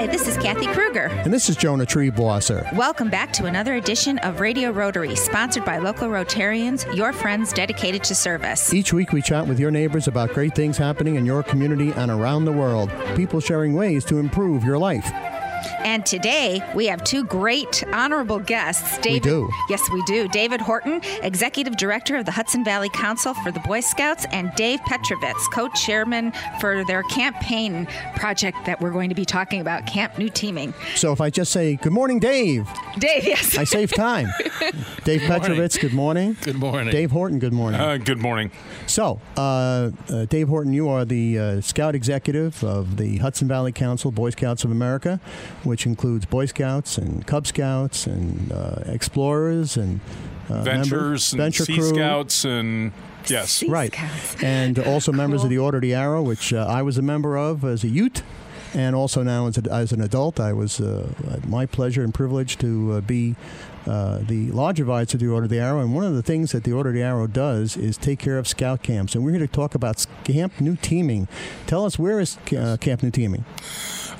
Hi, this is Kathy Kruger. And this is Jonah Treblosser. Welcome back to another edition of Radio Rotary, sponsored by local Rotarians, your friends dedicated to service. Each week we chat with your neighbors about great things happening in your community and around the world, people sharing ways to improve your life. And today, we have two great honorable guests. David, we do. Yes, we do. David Horton, Executive Director of the Hudson Valley Council for the Boy Scouts, and Dave Petrovits, Co-Chairman for their campaign project that we're going to be talking about, Camp Nooteeming. So if I just say, good morning, Dave. Dave, yes. I save time. Dave Petrovits, good morning. Good morning. Dave Horton, good morning. Good morning. So, Dave Horton, you are the Scout Executive of the Hudson Valley Council, Boy Scouts of America, which includes Boy Scouts and Cub Scouts and Explorers and Ventures and Sea Scouts and... Yes. Right. And also members of the Order of the Arrow, which I was a member of as a youth. And also now as an adult, I was my pleasure and privilege to be the lodge advisor to the Order of the Arrow. And one of the things that the Order of the Arrow does is take care of scout camps. And we're here to talk about Camp Nooteeming. Tell us, where is Camp Nooteeming?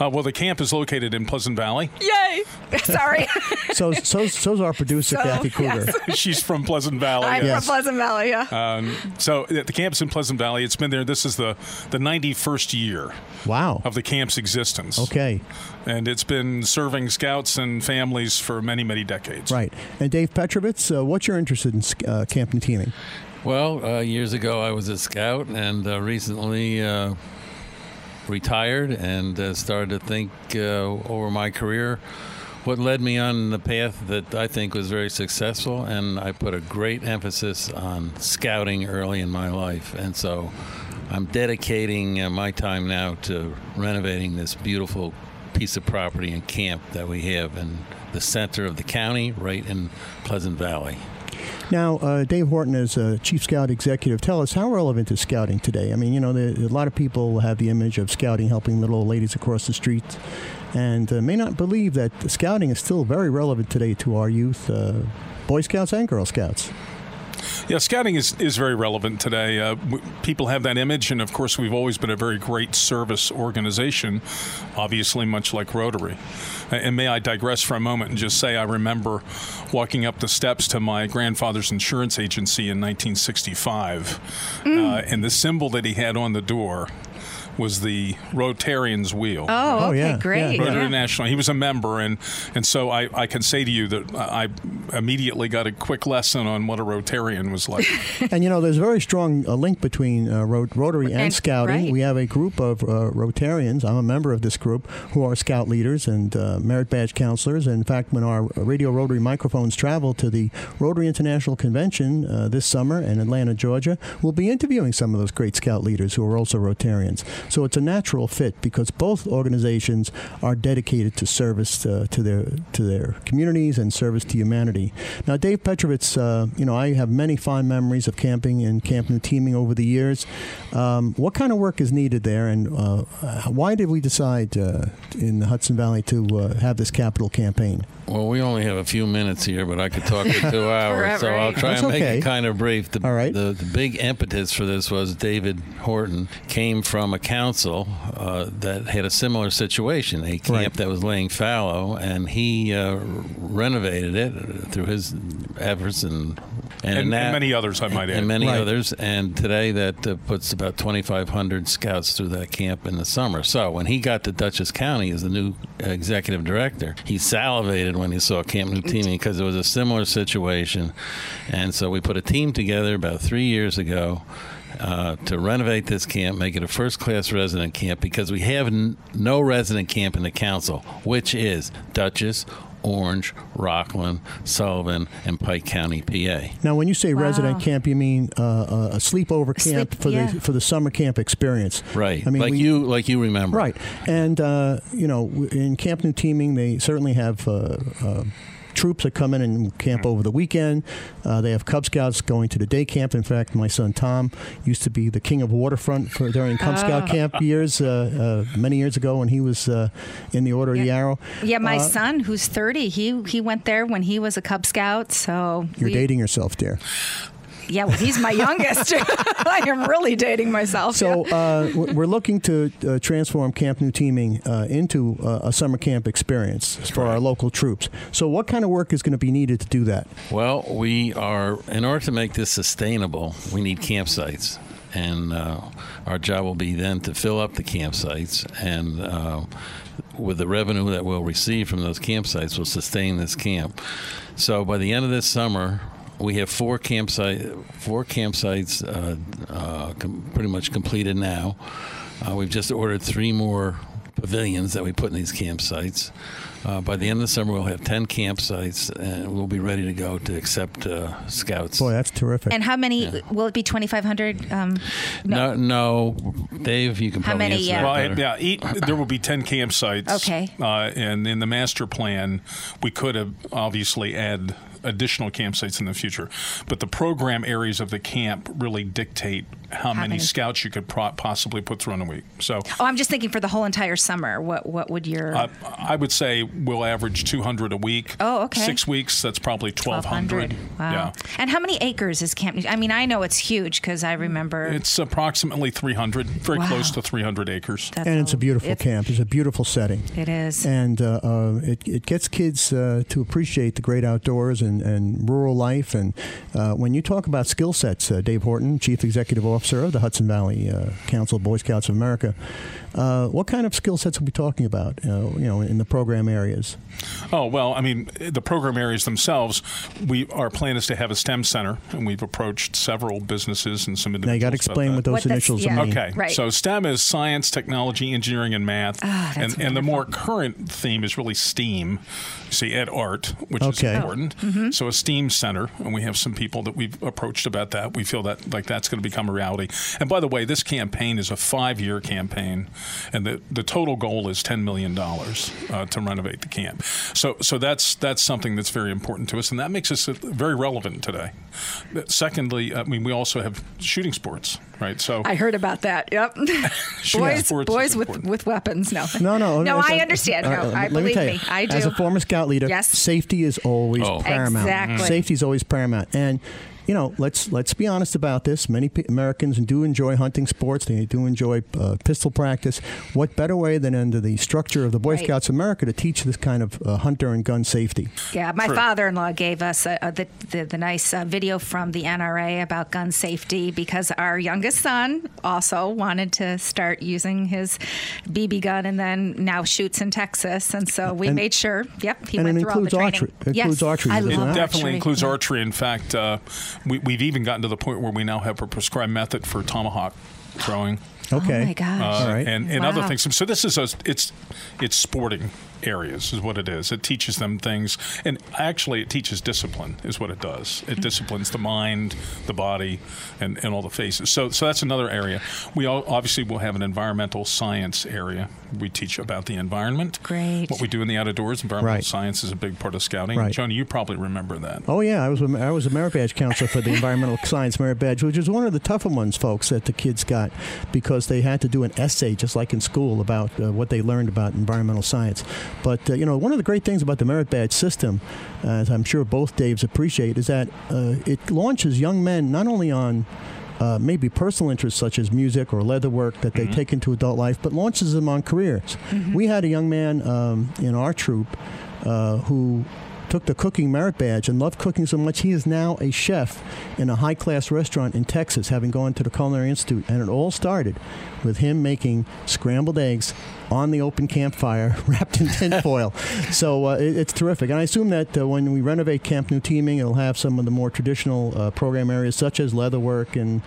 Well, the camp is located in Pleasant Valley. Yay! Sorry. So's our producer, Kathy Kruger. Yes. She's from Pleasant Valley. I'm from Pleasant Valley, yeah. So the camp's in Pleasant Valley. It's been there. This is the 91st year of the camp's existence. Okay. And it's been serving scouts and families for many, many decades. Right. And Dave Petrovits, what's your interest in Camp Nooteeming? Well, years ago I was a scout, and recently... retired and started to think over my career what led me on the path that I think was very successful, and I put a great emphasis on scouting early in my life, and so I'm dedicating my time now to renovating this beautiful piece of property and camp that we have in the center of the county right in Pleasant Valley. Now, Dave Horton, as Chief Scout Executive, tell us, how relevant is scouting today? I mean, you know, a lot of people have the image of scouting helping little old ladies across the street, and may not believe that scouting is still very relevant today to our youth, Boy Scouts and Girl Scouts. Yeah, scouting is very relevant today. People have that image, and of course, we've always been a very great service organization, obviously much like Rotary. And may I digress for a moment and just say I remember walking up the steps to my grandfather's insurance agency in 1965, and the symbol that he had on the door was the Rotarian's wheel. Oh, okay, great. Yeah. Rotary International. He was a member, and so I can say to you that I immediately got a quick lesson on what a Rotarian was like. And, you know, there's a very strong link between Rotary and Scouting. Right. We have a group of Rotarians. I'm a member of this group, who are Scout leaders and merit badge counselors. And in fact, when our Radio Rotary microphones travel to the Rotary International Convention this summer in Atlanta, Georgia, we'll be interviewing some of those great Scout leaders who are also Rotarians. So it's a natural fit because both organizations are dedicated to service to their communities and service to humanity. Now, Dave Petrovits, you know, I have many fond memories of camping and Camp Nooteeming over the years. What kind of work is needed there, and why did we decide in the Hudson Valley to have this capital campaign? Well, we only have a few minutes here, but I could talk for 2 hours, so I'll try make it kind of brief. All right. The big impetus for this was David Horton came from a council that had a similar situation, a camp that was laying fallow, and he renovated it through his efforts and many others, I might add. And many others, and today that puts about 2,500 scouts through that camp in the summer. So when he got to Dutchess County as the new executive director, he salivated when he saw Camp Nooteeming because it was a similar situation. And so we put a team together about 3 years ago to renovate this camp, make it a first-class resident camp, because we have no resident camp in the council, which is Dutchess, Orange, Rockland, Sullivan, and Pike County, PA. Now, when you say resident camp, you mean a sleepover camp for the summer camp experience, right? I mean, you remember, right? And you know, in Camp Nooteeming, they certainly have. Troops that come in and camp over the weekend. They have Cub Scouts going to the day camp. In fact, my son Tom used to be the king of Waterfront during Cub Scout camp years, many years ago when he was in the Order of the Arrow. Yeah, my son, who's 30, he went there when he was a Cub Scout. So you're dating yourself there. Yeah, well, he's my youngest. I am really dating myself. So we're looking to transform Camp Nooteeming into a summer camp experience for our local troops. So what kind of work is going to be needed to do that? Well, we are, in order to make this sustainable, we need campsites. And our job will be then to fill up the campsites, and with the revenue that we'll receive from those campsites, we'll sustain this camp. So by the end of this summer, we have four campsites pretty much completed now. We've just ordered 3 more pavilions that we put in these campsites. By the end of the summer, we'll have 10 campsites, and we'll be ready to go to accept scouts. Boy, that's terrific. And how many? Yeah. Will it be 2,500? No. Dave, you can probably answer that. How many? Well, there will be 10 campsites. Okay. And in the master plan, we could have obviously add additional campsites in the future. But the program areas of the camp really dictate how many scouts you could possibly put through in a week. So, I'm just thinking for the whole entire summer, what would your... I would say we'll average 200 a week. Oh, okay. 6 weeks, that's probably 1,200. Wow. Yeah. And how many acres is Camp... I mean, I know it's huge because I remember... It's approximately 300, close to 300 acres. It's a beautiful camp. It's a beautiful setting. It is. And it gets kids to appreciate the great outdoors and rural life. And when you talk about skill sets, Dave Horton, Chief Executive Officer of the Hudson Valley Council of Boy Scouts of America, what kind of skill sets are we talking about, in the program areas? Oh, well, I mean, the program areas themselves, our plan is to have a STEM center, and we've approached several businesses and some individuals. Now, you got to explain what those initials mean. Okay, right. So STEM is science, technology, engineering, and math, and the more current theme is really STEAM, ed art, which is important. Oh. Mm-hmm. So a STEAM center, and we have some people that we've approached about that. We feel that that's going to become a reality. And by the way, this campaign is a 5-year campaign, and the total goal is $10 million to renovate the camp. So that's something that's very important to us, and that makes us very relevant today. Secondly, I mean, we also have shooting sports, right? So I heard about that. Yep. boys with weapons. No. No, I understand. Believe me, I do. As a former scout leader, safety is always paramount. Exactly. Safety is always paramount, and let's be honest about this. Many Americans do enjoy hunting sports. They do enjoy pistol practice. What better way than under the structure of the Boy Scouts of America to teach this kind of hunter and gun safety? Yeah, my father-in-law gave us the nice video from the NRA about gun safety because our youngest son also wanted to start using his BB gun and then now shoots in Texas. And so we made sure, he went through all the training. It includes archery. I love archery. It definitely includes archery. In fact, we've even gotten to the point where we now have a prescribed method for tomahawk throwing. Okay. Oh my gosh. All right. And other things. So this is it's sporting areas is what it is. It teaches them things, and actually it teaches discipline is what it does. It disciplines the mind, the body, and all the faces. So that's another area. We obviously will have an environmental science area. We teach about the environment. Great. What we do in the outdoors, environmental science is a big part of scouting. Right. Jonah, you probably remember that. Oh yeah, I was a merit badge counselor for the environmental science merit badge, which is one of the tougher ones, folks, that the kids got because they had to do an essay just like in school about what they learned about environmental science. But, one of the great things about the merit badge system, as I'm sure both Daves appreciate, is that it launches young men not only on maybe personal interests such as music or leather work that they take into adult life, but launches them on careers. Mm-hmm. We had a young man in our troop who took the cooking merit badge and loved cooking so much he is now a chef in a high-class restaurant in Texas, having gone to the Culinary Institute. And it all started with him making scrambled eggs on the open campfire, wrapped in tinfoil. So it's terrific. And I assume that when we renovate Camp Nooteeming, it'll have some of the more traditional program areas, such as leatherwork and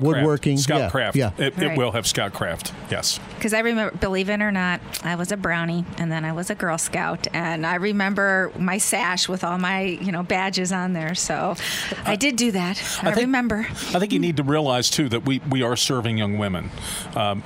woodworking. Scout craft. Yeah. It will have scout craft, yes. Because I remember, believe it or not, I was a brownie, and then I was a Girl Scout. And I remember my sash with all my badges on there. So I did do that. I remember. I think you need to realize, too, that we are serving young women.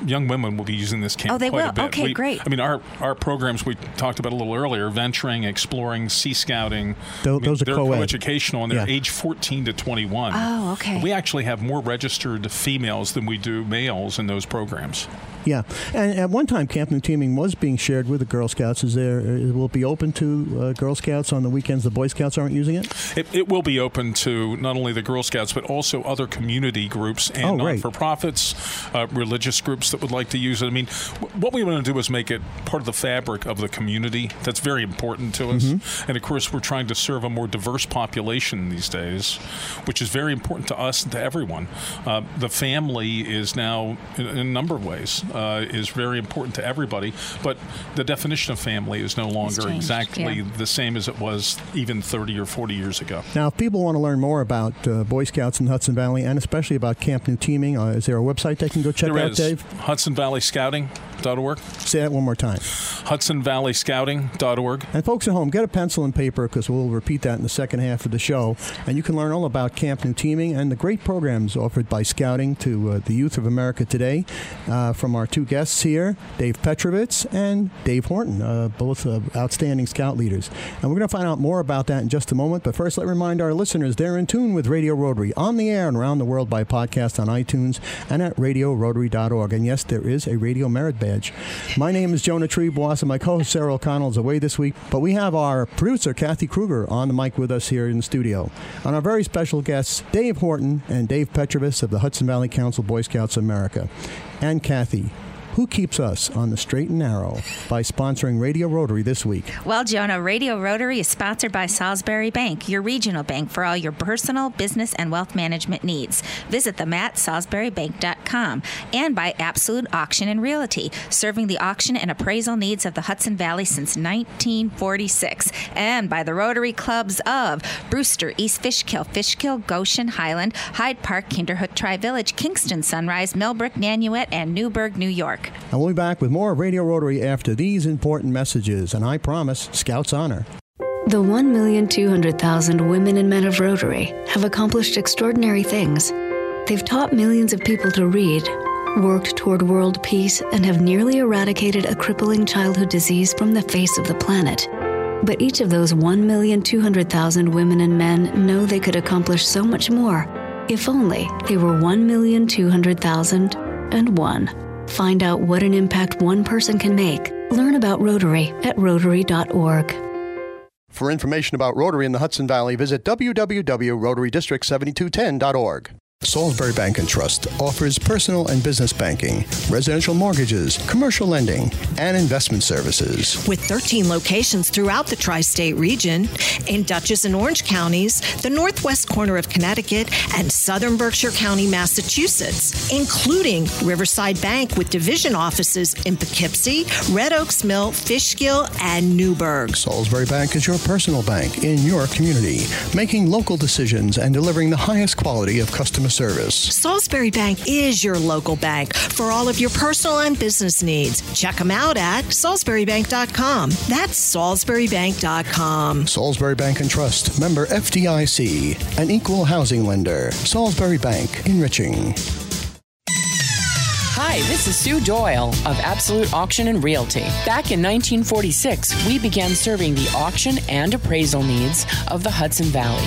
Young women will be using this camp. Oh, they will. Okay, great. I mean, our programs we talked about a little earlier, venturing, exploring, sea scouting. Those are co-educational, and they're age 14 to 21. Oh, okay. We actually have more registered females than we do males in those programs. Yeah. And at one time, Camp Nooteeming was being shared with the Girl Scouts. Will it be open to Girl Scouts on the weekends the Boy Scouts aren't using it? It will be open to not only the Girl Scouts, but also other community groups and non-for-profits, religious groups that would like to use it. I mean, what we want to do is make it part of the fabric of the community. That's very important to us. Mm-hmm. And, of course, we're trying to serve a more diverse population these days, which is very important to us and to everyone. The family is now, in a number of ways, is very important to everybody. But the definition of family is no longer exactly the same as it was even 30 or 40 years ago. Now, if people want to learn more about Boy Scouts in Hudson Valley, and especially about Camp Nooteeming, is there a website they can go check out, Dave? HudsonValleyScouting.org. Say that one more time. HudsonValleyScouting.org. And folks at home, get a pencil and paper, because we'll repeat that in the second half of the show. And you can learn all about Camp Nooteeming and the great programs offered by Scouting to the youth of America today from our two guests here, Dave Petrovits and Dave Horton, both outstanding Scout leaders. And we're going to find out more about that in just a moment. But first, let me remind our listeners they're in tune with Radio Rotary on the air and around the world by podcast on iTunes and at RadioRotary.org. And yes, there is a Radio Merit Badge. My name is Jonah Treblosser. My co-host Sarah O'Connell is away this week, but we have our producer Kathy Kruger on the mic with us here in the studio, and our very special guests Dave Horton and Dave Petrovits of the Hudson Valley Council Boy Scouts of America. And Kathy, who keeps us on the straight and narrow by sponsoring Radio Rotary this week? Well, Jonah, Radio Rotary is sponsored by Salisbury Bank, your regional bank for all your personal, business, and wealth management needs. Visit them at SalisburyBank.com. And by Absolute Auction and Realty, serving the auction and appraisal needs of the Hudson Valley since 1946. And by the Rotary Clubs of Brewster, East Fishkill, Fishkill, Goshen, Highland, Hyde Park, Kinderhook, Tri-Village, Kingston, Sunrise, Millbrook, Nanuet, and Newburgh, New York. And we'll be back with more Radio Rotary after these important messages. And I promise, Scouts Honor. The 1,200,000 women and men of Rotary have accomplished extraordinary things. They've taught millions of people to read, worked toward world peace, and have nearly eradicated a crippling childhood disease from the face of the planet. But each of those 1,200,000 women and men know they could accomplish so much more if only they were 1,200,001. Find out what an impact one person can make. Learn about Rotary at Rotary.org. For information about Rotary in the Hudson Valley, visit www.rotarydistrict7210.org. Salisbury Bank & Trust offers personal and business banking, residential mortgages, commercial lending, and investment services. With 13 locations throughout the tri-state region, in Dutchess and Orange counties, the northwest corner of Connecticut, and southern Berkshire County, Massachusetts, including Riverside Bank with division offices in Poughkeepsie, Red Oaks Mill, Fishkill, and Newburgh. Salisbury Bank is your personal bank in your community, making local decisions and delivering the highest quality of customer service. Salisbury Bank is your local bank for all of your personal and business needs. Check them out at SalisburyBank.com. That's SalisburyBank.com. Salisbury Bank and Trust, member FDIC, an equal housing lender. Salisbury Bank, enriching. Hi, this is Sue Doyle of Absolute Auction and Realty. Back in 1946, we began serving the auction and appraisal needs of the Hudson Valley.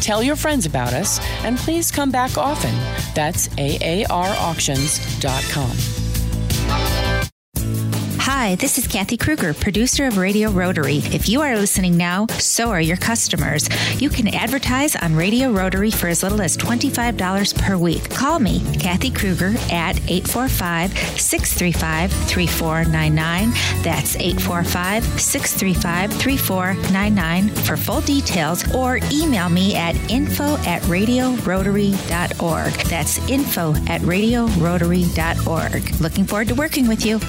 tell your friends about us, and please come back often. That's AARauctions.com. Hi, this is Kathy Kruger, producer of Radio Rotary. If you are listening now, so are your customers. You can advertise on Radio Rotary for as little as $25 per week. Call me, Kathy Kruger, at 845-635-3499. That's 845-635-3499 for full details, or email me at info@radiorotary.org. That's info@radiorotary.org. Looking forward to working with you.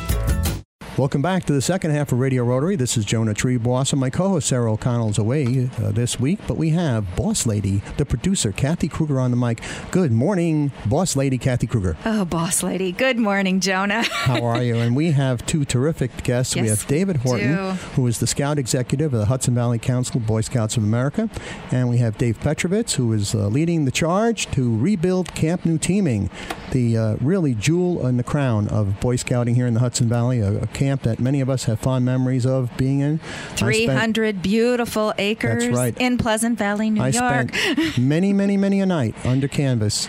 Welcome back to the second half of Radio Rotary. This is Jonah Treblosser. My co-host Sarah O'Connell is away this week, but we have Boss Lady, the producer, Kathy Kruger on the mic. Good morning, Boss Lady Kathy Kruger. Oh, Boss Lady. Good morning, Jonah. How are you? And we have two terrific guests. Yes, we have David Horton, who is the Scout Executive of the Hudson Valley Council, Boy Scouts of America. And we have Dave Petrovits, who is leading the charge to rebuild Camp Nooteeming, the really jewel in the crown of Boy Scouting here in the Hudson Valley, a camp that many of us have fond memories of being in. 300 beautiful acres in Pleasant Valley, New York. I spent many a night under canvas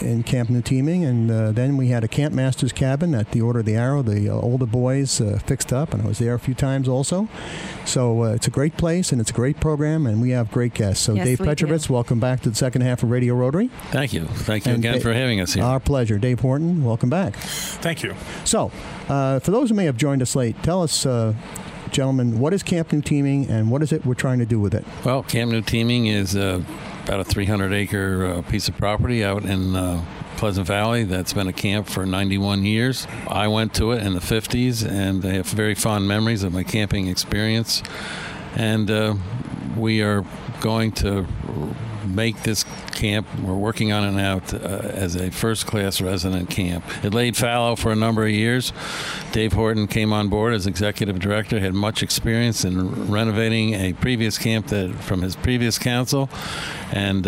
in Camp Nooteeming, and then we had a Camp Master's cabin at the Order of the Arrow. The older boys fixed up, and I was there a few times also. So it's a great place, and it's a great program, and we have great guests. So yes, Dave Petrovits, welcome back to the second half of Radio Rotary. Thank you. Thank you again for having us here. Our pleasure. Dave Horton, welcome back. Thank you. So for those who may have joined us late, tell us, gentlemen, what is Camp Nooteeming, and what is it we're trying to do with it? Well, Camp Nooteeming is about a 300-acre piece of property out in Pleasant Valley that's been a camp for 91 years. I went to it in the 50s, and I have very fond memories of my camping experience. And we are going to make this camp. We're working on it now as a first-class resident camp. It laid fallow for a number of years. Dave Horton came on board as executive director, had much experience in renovating a previous camp from his previous council, and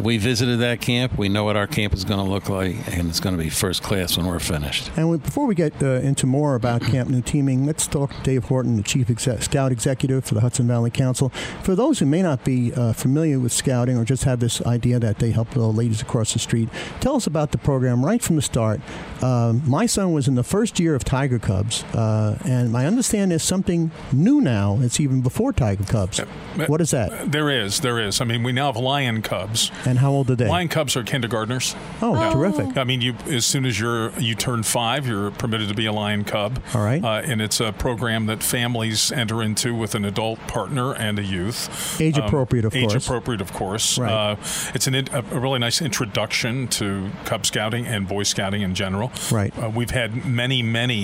we visited that camp. We know what our camp is going to look like, and it's going to be first-class when we're finished. And before we get into more about Camp Nooteeming, let's talk to Dave Horton, the Chief Scout Executive for the Hudson Valley Council. For those who may not be familiar with scouting or just have this idea that they help the ladies across the street, tell us about the program right from the start. My son was in the first year of Tiger Cubs, and I understand there's something new now. It's even before Tiger Cubs. What is that? There is. I mean, we now have Lion Cubs. And how old are they? Lion Cubs are kindergartners. Oh, terrific. I mean, as soon as you turn 5, you're permitted to be a Lion Cub. All right. And it's a program that families enter into with an adult partner and a youth. Age appropriate, of course. Right. It's a really nice introduction to Cub Scouting and Boy Scouting in general. Right. We've had many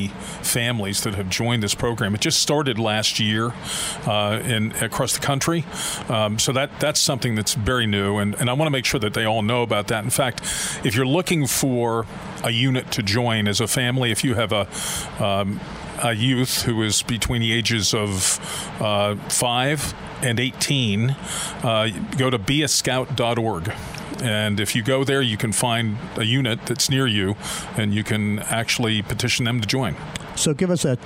families that have joined this program. It just started last year across the country. So that's something that's very new, and I want to make sure that they all know about that. In fact, if you're looking for a unit to join as a family, if you have a youth who is between the ages of 5 and 18, go to BeAScout.org. And if you go there, you can find a unit that's near you, and you can actually petition them to join. So give us that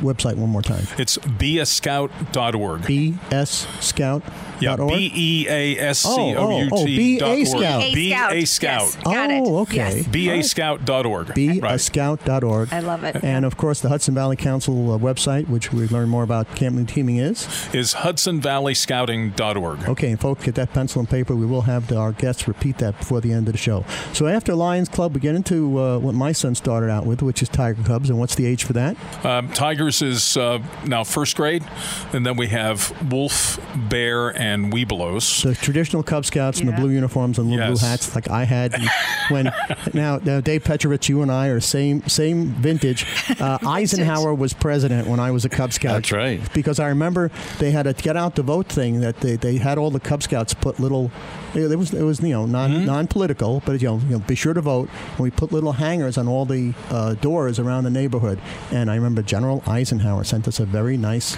website one more time. It's BeAScout.org. BeAScout.org? Yeah, BEASCOUT.org. Oh, BeAScout. BeAScout. Oh, okay. BeAScout.org. BeAScout.org. I love it. And, of course, the Hudson Valley Council website, which we learn more about Camp Nooteeming is HudsonValleyScouting.org. Okay, and folks, get that pencil and paper. We will have our guests repeat that before the end of the show. So after Lions Club, we get into what my son started out with, which is Tiger Cubs. And what's the age for that? Tigers is now first grade, and then we have wolf, bear, and weebelows. The traditional Cub Scouts in the blue uniforms and little blue hats, like I had. Now, Dave Petrovits, you and I are same vintage. Eisenhower was president when I was a Cub Scout. That's right. Because I remember they had a get out the vote thing that they had all the Cub Scouts put little. It was non-political, but be sure to vote. And we put little hangers on all the doors around the neighborhood. And I remember General Eisenhower sent us a very nice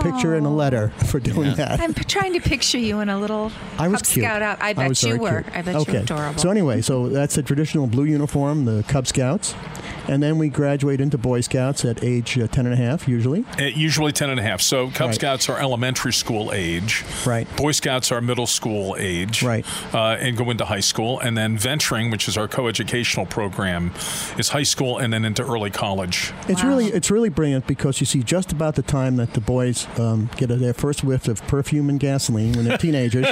picture and a letter for doing that. I'm trying to picture you in a little Cub Scout out. I bet you were. Cute. I bet you were adorable. So anyway, that's the traditional blue uniform, the Cub Scouts. And then we graduate into Boy Scouts at age 10 and a half, usually. Usually 10 and a half. So Cub Scouts are elementary school age. Right. Boy Scouts are middle school age. Right. And go into high school. And then venturing, which is our coeducational program, is high school and then into early college. It's really brilliant because you see just about the time that the boys get their first whiff of perfume and gasoline when they're teenagers,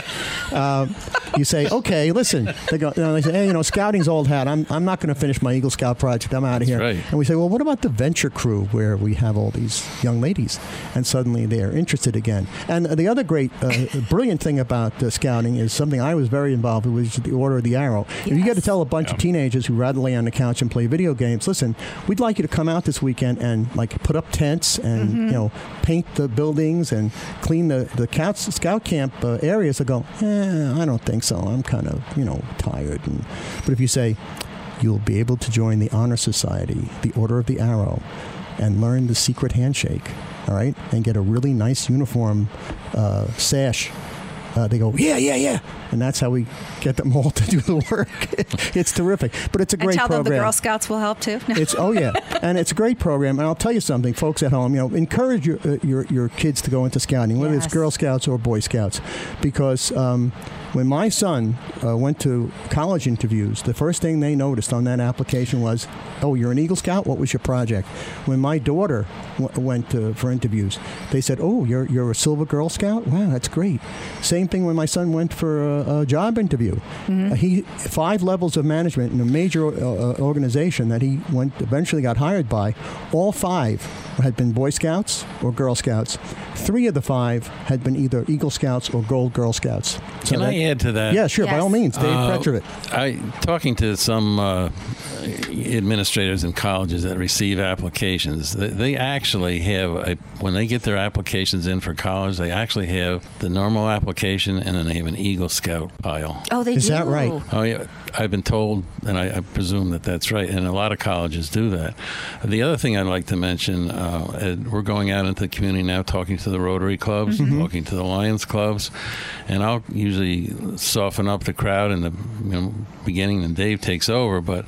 you say, okay, listen. They say, hey, scouting's old hat. I'm not going to finish my Eagle Scout project. I'm out of here. Right. And we say, well, what about the venture crew where we have all these young ladies? And suddenly they're interested again. And the other great, brilliant thing about scouting is something I was very involved with, which is the Order of the Arrow. Yes. If you get to tell a bunch of teenagers who rather lay on the couch and play video games, listen, we'd like you to come out this weekend and like put up tents and you know, paint the buildings and clean the scout camp areas. I go, I don't think so. I'm kind of, you know, tired. And, but if you say, you'll be able to join the Honor Society, the Order of the Arrow, and learn the secret handshake, all right, and get a really nice uniform sash. They go, yeah. And that's how we get them all to do the work. It's terrific. But it's a great program. And tell them the Girl Scouts will help, too. It's oh, yeah. And it's a great program. And I'll tell you something, folks at home, you know, encourage your kids to go into scouting, whether it's Girl Scouts or Boy Scouts. Because when my son went to college interviews, the first thing they noticed on that application was, oh, you're an Eagle Scout? What was your project? When my daughter went for interviews, they said, oh, you're a Silver Girl Scout? Wow, that's great. Same thing when my son went for a job interview. He 5 levels of management in a major organization that he eventually got hired by. All 5 had been Boy Scouts or Girl Scouts. 3 of the 5 had been either Eagle Scouts or Gold Girl Scouts. So can I add to that? Yeah, sure, by all means, Dave Petrovits. Talking to some administrators in colleges that receive applications, they actually have, when they get their applications in for college, they actually have the normal application and then they have an Eagle Scout pile. Oh, they do? Is that right? Oh, yeah. I've been told, and I presume that that's right, and a lot of colleges do that. The other thing I'd like to mention, we're going out into the community now talking to the Rotary clubs, talking to the Lions clubs, and I'll usually soften up the crowd in the beginning and Dave takes over, but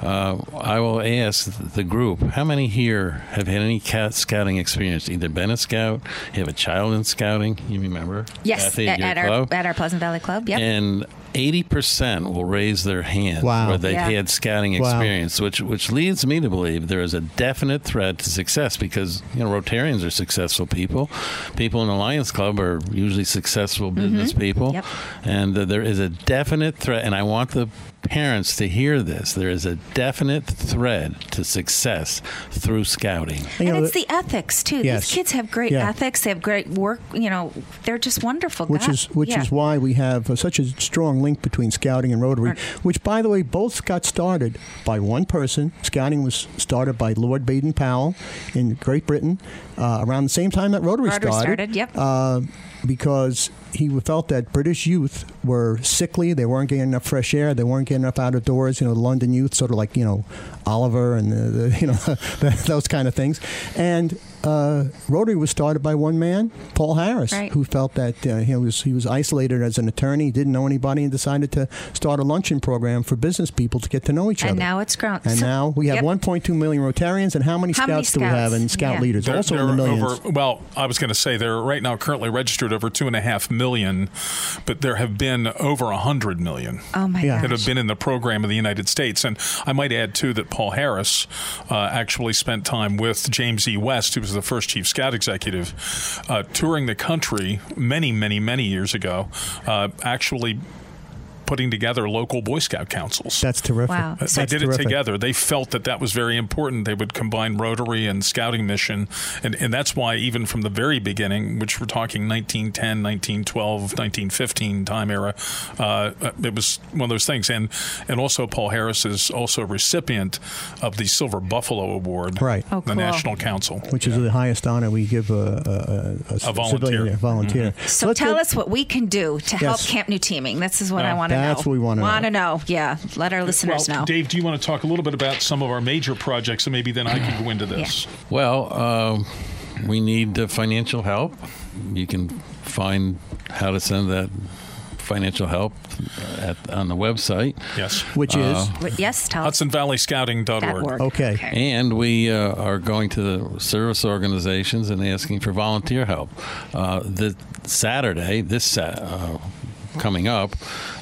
I will ask the group, how many here have had any scouting experience? Either been a scout, have a child in scouting, you remember? Yes, Kathy, at our Pleasant Valley Club, yep. And 80% will raise their hand where they've had scouting experience, which leads me to believe there is a definite thread to success because, you know, Rotarians are successful people. People in the Lions Club are usually successful business people. Yep. And there is a definite thread, and I want the parents to hear this. There is a definite thread to success through scouting. And it's the ethics, too. Yes. These kids have great ethics. They have great work. You know, they're just wonderful. Which is why we have such a strong link between scouting and Rotary, which, by the way, both got started by one person. Scouting was started by Lord Baden-Powell in Great Britain around the same time that Rotary started. Because he felt that British youth were sickly. They weren't getting enough fresh air. They weren't getting enough out of doors. You know, the London youth, sort of like, you know, Oliver and, those kind of things. And Rotary was started by one man, Paul Harris, who felt that he was isolated as an attorney, didn't know anybody, and decided to start a luncheon program for business people to get to know each other. And now it's grown. And now we have 1.2 million Rotarians, and how many scouts do we have and scout leaders? They're also in the millions. I was going to say there are right now currently registered over 2.5 million, but there have been over 100 million that have been in the program in the United States. And I might add, too, that Paul Harris actually spent time with James E. West, who was the first chief scout executive, touring the country many years ago, actually putting together local Boy Scout councils. That's terrific. Wow. They did it together. They felt that was very important. They would combine Rotary and scouting mission. And that's why even from the very beginning, which we're talking 1910, 1912, 1915 time era, it was one of those things. And also Paul Harris is also a recipient of the Silver Buffalo Award, the National Council. Which is the highest honor we give a volunteer. So tell us what we can do to help Camp Nooteeming. This is what I want to know. That's what we want to know. Yeah, let our listeners know. Dave, do you want to talk a little bit about some of our major projects, and maybe then I can go into this? Yeah. Well, we need financial help. You can find how to send that financial help on the website. Yes. Which is? HudsonValleyScouting.org. Okay. And we are going to the service organizations and asking for volunteer help. Coming up,